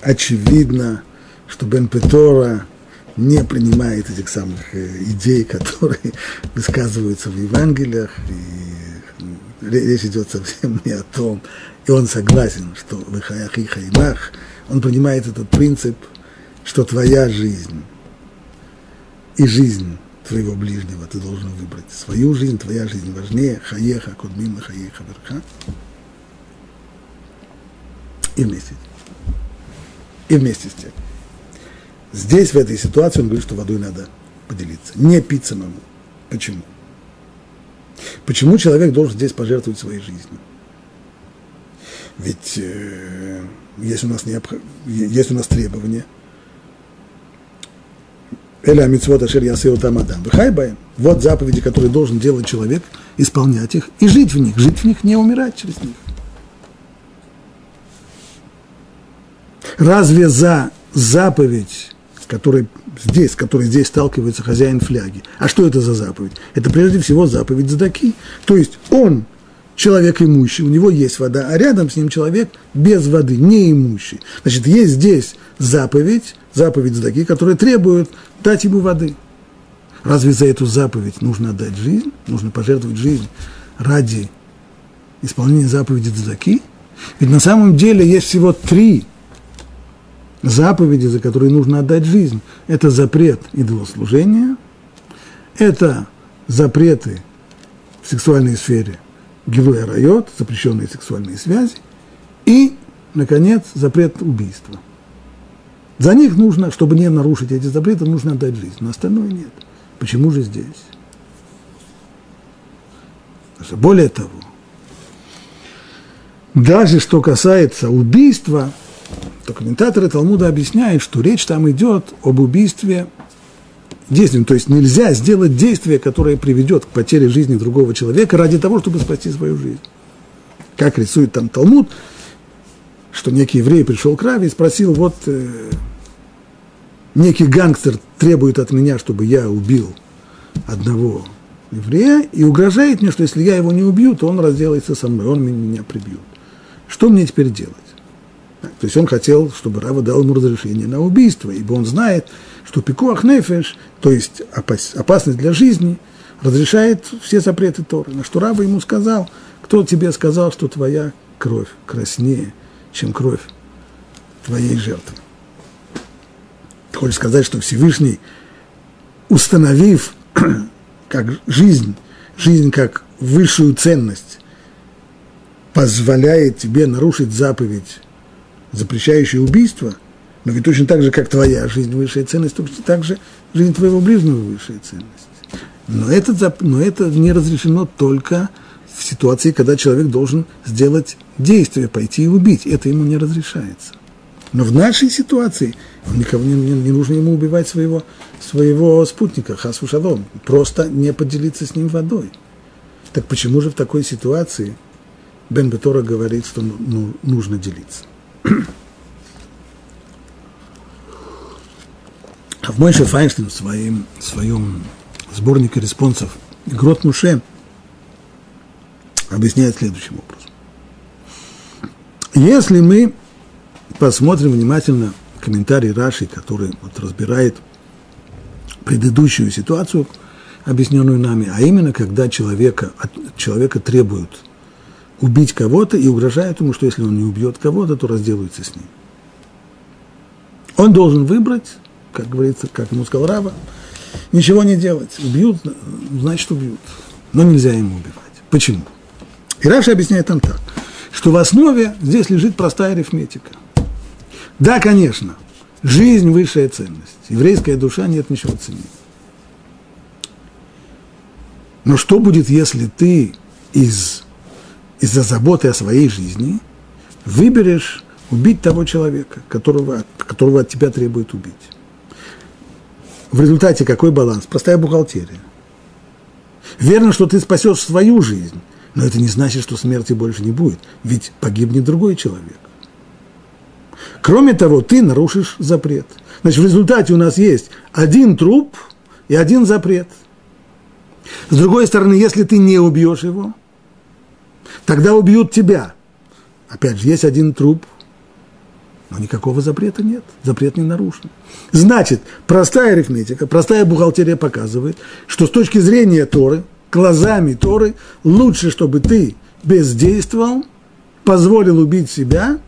очевидно, что Бен Патура не принимает этих самых идей, которые высказываются в Евангелиях, и речь идет совсем не о том, и он согласен, что в хаях и хаймах, он принимает этот принцип, что твоя жизнь и жизнь твоего ближнего ты должен выбрать. Свою жизнь, твоя жизнь важнее, хаеха, кудмима, хаеха, верха. И вместе. И вместе с тем. Здесь, в этой ситуации, он говорит, что водой надо поделиться, не пить самому. Почему? Почему человек должен здесь пожертвовать своей жизнью? Ведь э, есть, у нас необх... есть у нас требования. Эля мицвот ашер яасеу там адам вехайбаем. Вот заповеди, которые должен делать человек, исполнять их и жить в них. Жить в них, не умирать через них. Разве за заповедь, которой здесь, которой здесь сталкивается хозяин фляги? А что это за заповедь? Это прежде всего заповедь Цдаки. То есть он человек имущий, у него есть вода, а рядом с ним человек без воды, неимущий. Значит, есть здесь заповедь, заповедь Цдаки, которая требует дать ему воды. Разве за эту заповедь нужно отдать жизнь, нужно пожертвовать жизнь ради исполнения заповеди Цдаки? Ведь на самом деле есть всего три заповеди, за которые нужно отдать жизнь. Это запрет идолослужения, это запреты в сексуальной сфере Гилуй Арайот, запрещенные сексуальные связи, и, наконец, запрет убийства. За них нужно, чтобы не нарушить эти запреты, нужно отдать жизнь, но остальное нет. Почему же здесь? Более того, даже что касается убийства, то комментаторы Талмуда объясняют, что речь там идет об убийстве действием. То есть нельзя сделать действие, которое приведет к потере жизни другого человека ради того, чтобы спасти свою жизнь. Как рисует там Талмуд, что некий еврей пришел к Раве и спросил: вот э, некий гангстер требует от меня, чтобы я убил одного еврея, и угрожает мне, что если я его не убью, то он разделается со мной, он меня прибьет. Что мне теперь делать? То есть он хотел, чтобы Рава дал ему разрешение на убийство, ибо он знает, что пикуах нефеш, то есть опасность для жизни, разрешает все запреты Торы. На что Рава ему сказал: кто тебе сказал, что твоя кровь краснее, чем кровь твоей жертвы? Ты хочешь сказать, что Всевышний, установив как жизнь, жизнь как высшую ценность, позволяет тебе нарушить заповедь, запрещающие убийство, но ведь точно так же, как твоя жизнь высшая ценность, точно так же жизнь твоего ближнего высшая ценность. Но это, но это не разрешено только в ситуации, когда человек должен сделать действие, пойти и убить. Это ему не разрешается. Но в нашей ситуации он никого, не, не, не нужно ему убивать своего, своего спутника, хас вушалом, просто не поделиться с ним водой. Так почему же в такой ситуации Бен Патура говорит, что ну, нужно делиться? Рав Моше Файнштейн в своем, в своем сборнике респонсов «Игрот Моше» объясняет следующим образом. Если мы посмотрим внимательно комментарий Раши, который вот разбирает предыдущую ситуацию, объясненную нами, а именно, когда человека, от человека требуют убить кого-то и угрожает ему, что если он не убьет кого-то, то разделаются с ним. Он должен выбрать, как говорится, как ему сказал Рава, ничего не делать. Убьют, значит убьют. Но нельзя ему убивать. Почему? И Раши объясняет там так, что в основе здесь лежит простая арифметика. Да, конечно, жизнь – высшая ценность. Еврейская душа, нет ничего ценнее. Но что будет, если ты из... из-за заботы о своей жизни выберешь убить того человека, которого, которого от тебя требует убить? В результате какой баланс? Простая бухгалтерия. Верно, что ты спасешь свою жизнь, но это не значит, что смерти больше не будет, ведь погибнет другой человек. Кроме того, ты нарушишь запрет. Значит, в результате у нас есть один труп и один запрет. С другой стороны, если ты не убьешь его, тогда убьют тебя. Опять же, есть один труп, но никакого запрета нет. Запрет не нарушен. Значит, простая арифметика, простая бухгалтерия показывает, что с точки зрения Торы, глазами Торы, лучше, чтобы ты бездействовал, позволил убить себя,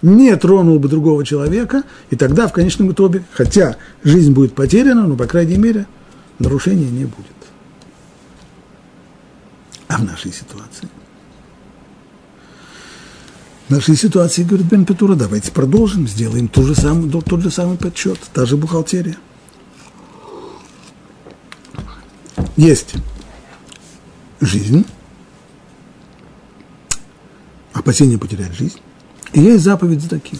не тронул бы другого человека, и тогда в конечном итоге, хотя жизнь будет потеряна, но, по крайней мере, нарушения не будет. А в нашей ситуации? В нашей ситуации, говорит Бен Патура, давайте продолжим, сделаем ту же самую, тот же самый подсчет, та же бухгалтерия. Есть жизнь, опасение потерять жизнь, и есть заповедь Цдаки.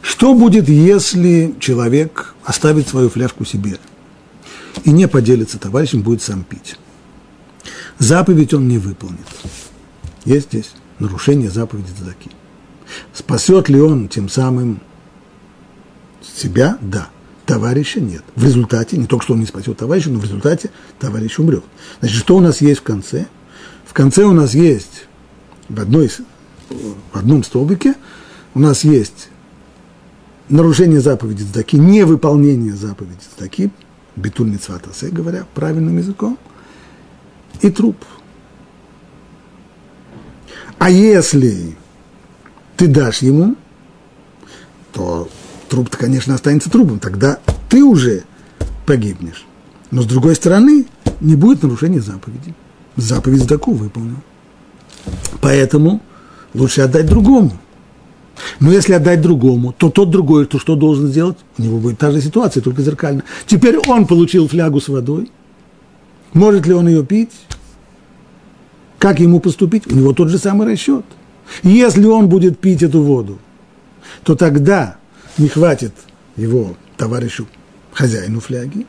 Что будет, если человек оставит свою фляжку себе и не поделится товарищем, будет сам пить? Заповедь он не выполнит. Есть здесь. нарушение заповеди Цдаки. Спасет ли он тем самым себя? Да. Товарища нет. В результате, не только что он не спасет товарища, но в результате товарищ умрет. Значит, что у нас есть в конце? В конце у нас есть в, одной, в одном столбике у нас есть нарушение заповеди Цдаки, невыполнение заповеди Цдаки, Битуль Мицват Асе, говоря правильным языком, и труп. А если ты дашь ему, то труп-то, конечно, останется трупом, тогда ты уже погибнешь. Но, с другой стороны, не будет нарушения заповеди. Заповедь Цдаку выполнил. Поэтому лучше отдать другому. Но если отдать другому, то тот другой, то что должен сделать? У него будет та же ситуация, только зеркально. Теперь он получил флягу с водой. Может ли он ее пить? Как ему поступить? У него тот же самый расчет. Если он будет пить эту воду, то тогда не хватит его товарищу, хозяину фляги.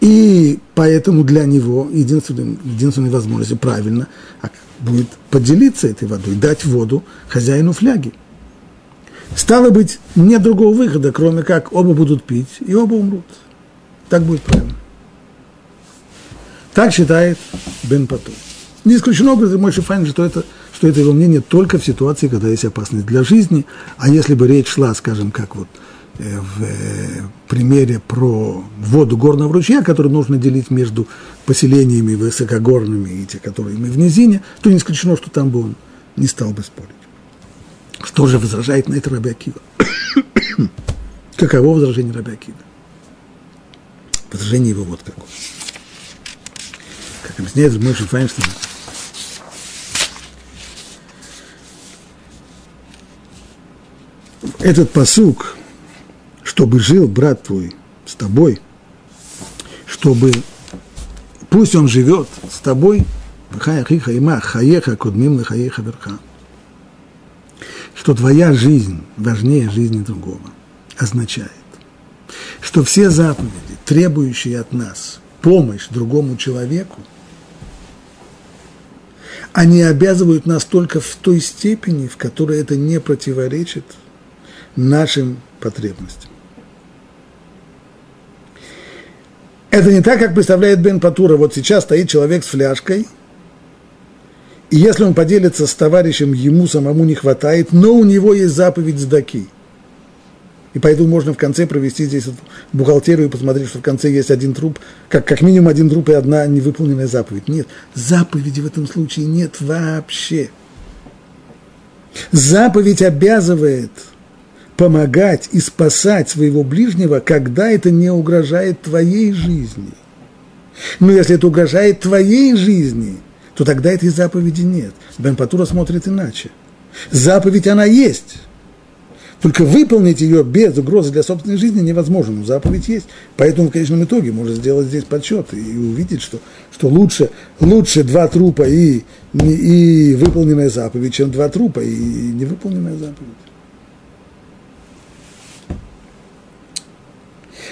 И поэтому для него единственной, единственной возможностью правильно будет поделиться этой водой, дать воду хозяину фляги. Стало быть, нет другого выхода, кроме как оба будут пить и оба умрут. Так будет правильно. Так считает Бен Патура. Не исключено, говорит Моше Файнштейн, что это, что это его мнение только в ситуации, когда есть опасность для жизни. А если бы речь шла, скажем, как вот в примере про воду горного ручья, которую нужно делить между поселениями высокогорными и те, которые в низине, то не исключено, что там бы он не стал бы спорить. Что же возражает на это Раби Акива? Каково возражение Раби Акива? Возражение его вот какое. Как объясняет Рав Моше Файнштейн, этот пасук, чтобы жил брат твой с тобой, чтобы пусть он живет с тобой, что твоя жизнь важнее жизни другого, означает, что все заповеди, требующие от нас помощь другому человеку, они обязывают нас только в той степени, в которой это не противоречит нашим потребностям. Это не так, как представляет Бен Патура. Вот сейчас стоит человек с фляжкой, и если он поделится с товарищем, ему самому не хватает, но у него есть заповедь Цдаки. И поэтому можно в конце провести здесь бухгалтерию и посмотреть, что в конце есть один труп, как, как минимум один труп и одна невыполненная заповедь. Нет, заповеди в этом случае нет вообще. Заповедь обязывает помогать и спасать своего ближнего, когда это не угрожает твоей жизни. Но если это угрожает твоей жизни, то тогда этой заповеди нет. Бен Патура смотрит иначе. Заповедь она есть. Только выполнить ее без угрозы для собственной жизни невозможно, но заповедь есть. Поэтому в конечном итоге можно сделать здесь подсчет и увидеть, что, что лучше, лучше два трупа и, и выполненная заповедь, чем два трупа и невыполненная заповедь.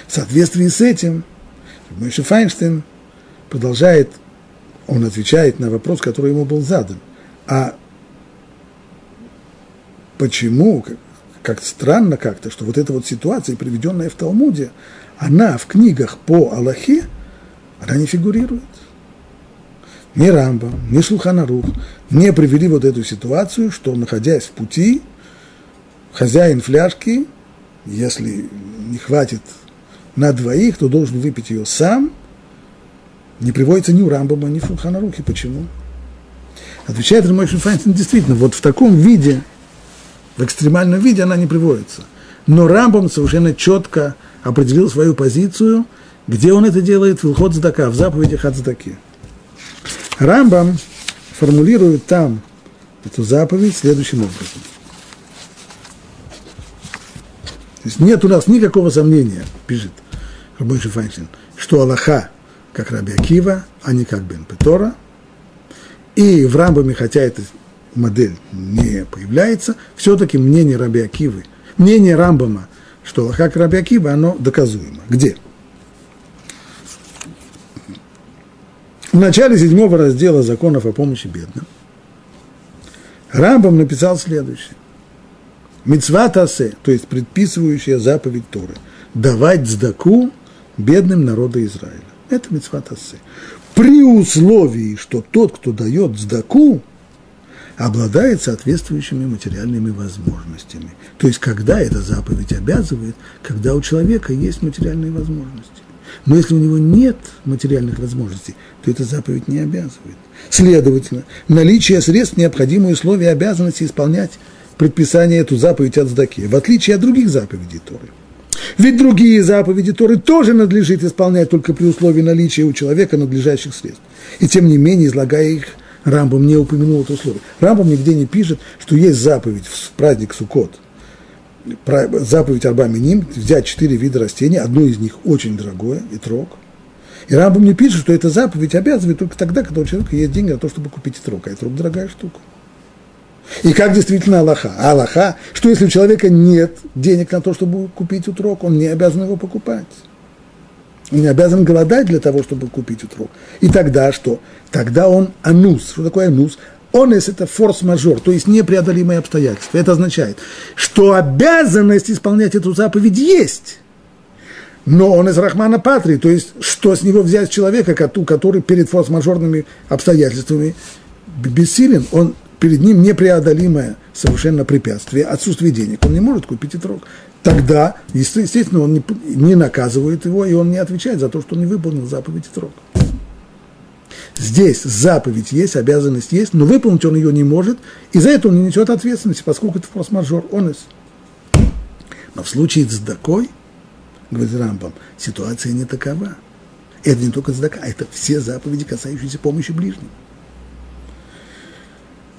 В соответствии с этим Моше Файнштейн продолжает, он отвечает на вопрос, который ему был задан. А почему... Как странно как-то, что вот эта вот ситуация, приведенная в Талмуде, она в книгах по Аллахе, она не фигурирует. Ни Рамбам, ни Шулхан Арух не привели вот эту ситуацию, что, находясь в пути, хозяин фляжки, если не хватит на двоих, то должен выпить ее сам, не приводится ни у Рамбама, ни в Шулхан Арухе. Почему? Отвечает Рав Моше Файнштейн, действительно, вот в таком виде, в экстремальном виде она не приводится. Но Рамбам совершенно четко определил свою позицию, где он это делает, в Илхот Цдака, в заповедях от Цдаки. Рамбам формулирует там эту заповедь следующим образом. То есть нет у нас никакого сомнения, пишет Рав Моше Файнштейн, что Аллаха как Раби Акива, а не как Бен Патура. И в Рамбаме, хотя это модель не появляется, все-таки мнение Раби Акивы, мнение Рамбама, что Аллаха к Раби Акива, оно доказуемо. Где? В начале седьмого раздела законов о помощи бедным Рамбам написал следующее. Мицват Асе, то есть предписывающая заповедь Торы, давать цдаку бедным народу Израиля. Это мицват асе. При условии, что тот, кто дает цдаку, обладает соответствующими материальными возможностями. То есть, когда эта заповедь обязывает, когда у человека есть материальные возможности. Но если у него нет материальных возможностей, то эта заповедь не обязывает. Следовательно, наличие средств – необходимые условия обязанности исполнять предписание эту заповедь от цдаки, в отличие от других заповедей Торы. Ведь другие заповеди Торы тоже надлежит исполнять только при условии наличия у человека надлежащих средств. И тем не менее, излагая их, Рамбам не упомянул это условие. Рамбам нигде не пишет, что есть заповедь в праздник Сукот, заповедь Арба Миним, взять четыре вида растений, одно из них очень дорогое, итрог. И Рамбам не пишет, что эта заповедь обязывает только тогда, когда у человека есть деньги на то, чтобы купить итрог. А итрог – дорогая штука. И как действительно алаха? Алаха, что если у человека нет денег на то, чтобы купить утрок, он не обязан его покупать. Он не обязан голодать для того, чтобы купить утрок. И тогда что? Тогда он анус. Что такое анус? Онес – это форс-мажор, то есть непреодолимые обстоятельства. Это означает, что обязанность исполнять эту заповедь есть. Но он из Рахмана Патрии, то есть что с него взять человека, который перед форс-мажорными обстоятельствами бессилен, он... Перед ним непреодолимое совершенно препятствие, отсутствие денег. Он не может купить итрог. Тогда, естественно, он не, не наказывает его, и он не отвечает за то, что он не выполнил заповедь итрог. Здесь заповедь есть, обязанность есть, но выполнить он ее не может, и за это он не несет ответственности, поскольку это форс-мажор, онес. Но в случае с цдакой, говорит Рамбам, ситуация не такова. Это не только цдака, а это все заповеди, касающиеся помощи ближнему.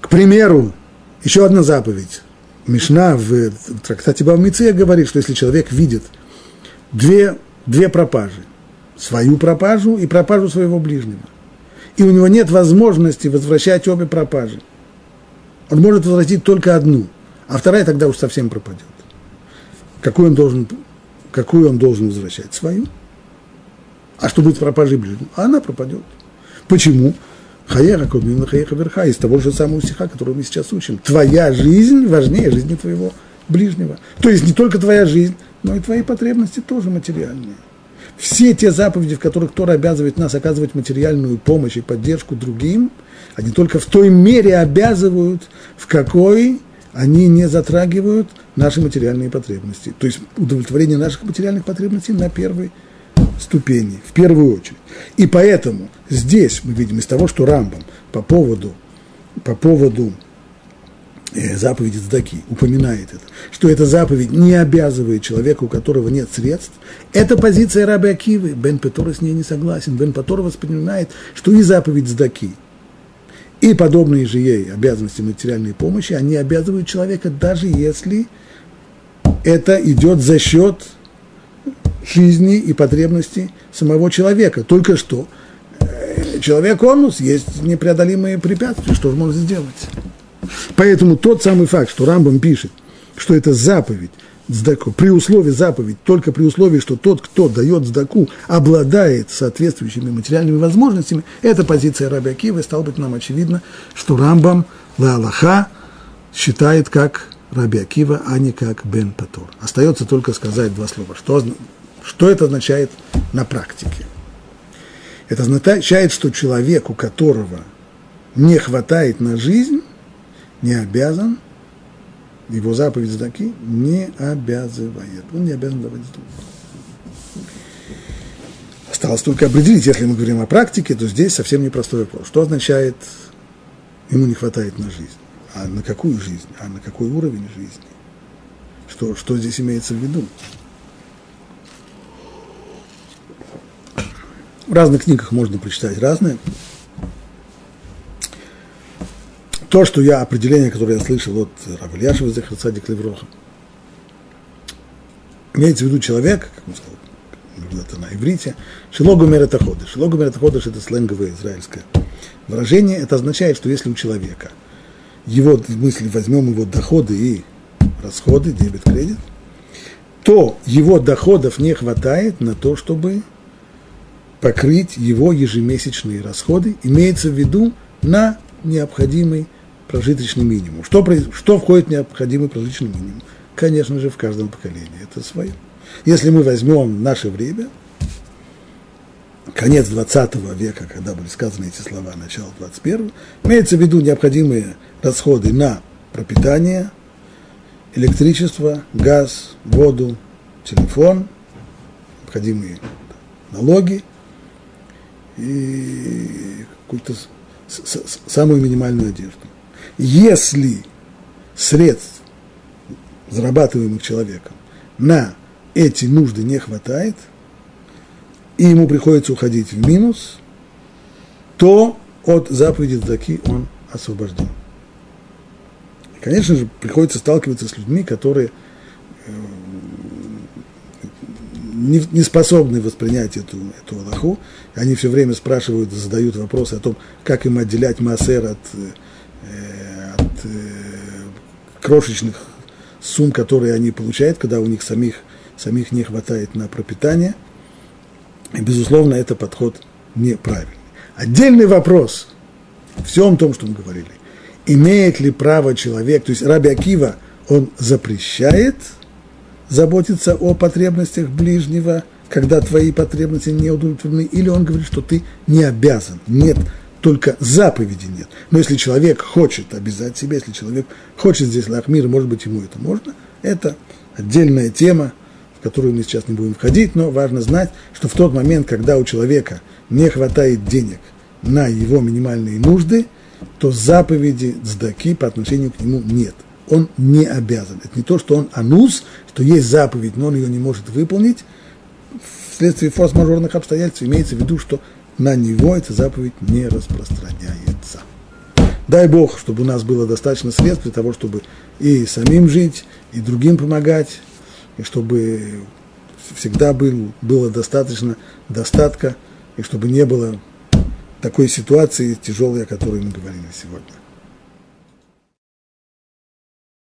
К примеру, еще одна заповедь. Мишна в трактате Бава Мециа говорит, что если человек видит две, две пропажи, свою пропажу и пропажу своего ближнего, и у него нет возможности возвращать обе пропажи, он может возвратить только одну, а вторая тогда уж совсем пропадет. Какую он должен, какую он должен возвращать? Свою. А что будет с пропажей ближнего? А она пропадет. Почему? Из того же самого стиха, который мы сейчас учим. Твоя жизнь важнее жизни твоего ближнего. То есть не только твоя жизнь, но и твои потребности тоже материальные. Все те заповеди, в которых Тора обязывает нас оказывать материальную помощь и поддержку другим, они только в той мере обязывают, в какой они не затрагивают наши материальные потребности. То есть удовлетворение наших материальных потребностей на первый ступени, в первую очередь. И поэтому здесь мы видим из того, что Рамбам по поводу, по поводу э, заповеди цдаки упоминает это, что эта заповедь не обязывает человека, у которого нет средств. Это позиция Раби Акивы. Бен Патура с ней не согласен. Бен Патура воспринимает, что и заповедь цдаки, и подобные же ей обязанности материальной помощи, они обязывают человека, даже если это идет за счет жизни и потребности самого человека. Только что человек онус, есть непреодолимые препятствия, что же можно сделать? Поэтому тот самый факт, что Рамбам пишет, что это заповедь цдаку, при условии заповедь, только при условии, что тот, кто дает цдаку, обладает соответствующими материальными возможностями, это позиция Раби Акивы, и стало быть нам очевидно, что Рамбам ла-алаха считает как Раби Акива, а не как Бен Патур. Остается только сказать два слова. Что, что это означает на практике? Это означает, что человек, у которого не хватает на жизнь, не обязан, его заповедь цдаки не обязывает. Он не обязан давать цдаку. Осталось только определить, если мы говорим о практике, то здесь совсем непростой вопрос. Что означает, ему не хватает на жизнь? А на какую жизнь? А на какой уровень жизни? Что, что здесь имеется в виду? В разных книгах можно прочитать разное. То, что я, определение, которое я слышал от Рава Ильяшева Захарцади Клевроха, имеется в виду человек, как он сказал, это на иврите, шилогу меретаходыш. Шилогу меретаходыш – это сленговое израильское выражение. Это означает, что если у человека его, в мысли, возьмем его доходы и расходы, дебет-кредит, то его доходов не хватает на то, чтобы покрыть его ежемесячные расходы, имеется в виду на необходимый прожиточный минимум. Что, что входит в необходимый прожиточный минимум? Конечно же, в каждом поколении. Это свое. Если мы возьмем наше время, конец двадцатого века, когда были сказаны эти слова, начало двадцать первого, имеется в виду необходимые расходы на пропитание, электричество, газ, воду, телефон, необходимые налоги и какую-то самую минимальную одежду. Если средств, зарабатываемых человеком, на эти нужды не хватает, и ему приходится уходить в минус, то от заповеди Цдаки он освобожден. Конечно же, приходится сталкиваться с людьми, которые не, не способны воспринять эту, эту алаху. Они все время спрашивают, задают вопросы о том, как им отделять маасер от, от крошечных сумм, которые они получают, когда у них самих, самих не хватает на пропитание. И, безусловно, это подход неправильный. Отдельный вопрос в всем том, что мы говорили. Имеет ли право человек, то есть Раби Акива, он запрещает заботиться о потребностях ближнего, когда твои потребности не удовлетворены, или он говорит, что ты не обязан, нет, только заповеди нет. Но если человек хочет обязать себя, если человек хочет здесь лахмир, может быть, ему это можно, это отдельная тема, в которую мы сейчас не будем входить, но важно знать, что в тот момент, когда у человека не хватает денег на его минимальные нужды, то заповеди Цдаки по отношению к нему нет. Он не обязан. Это не то, что он анус, что есть заповедь, но он ее не может выполнить. Вследствие форс-мажорных обстоятельств имеется в виду, что на него эта заповедь не распространяется. Дай Бог, чтобы у нас было достаточно средств для того, чтобы и самим жить, и другим помогать, и чтобы всегда был, было достаточно достатка, и чтобы не было такой ситуации тяжелой, о которой мы говорили сегодня.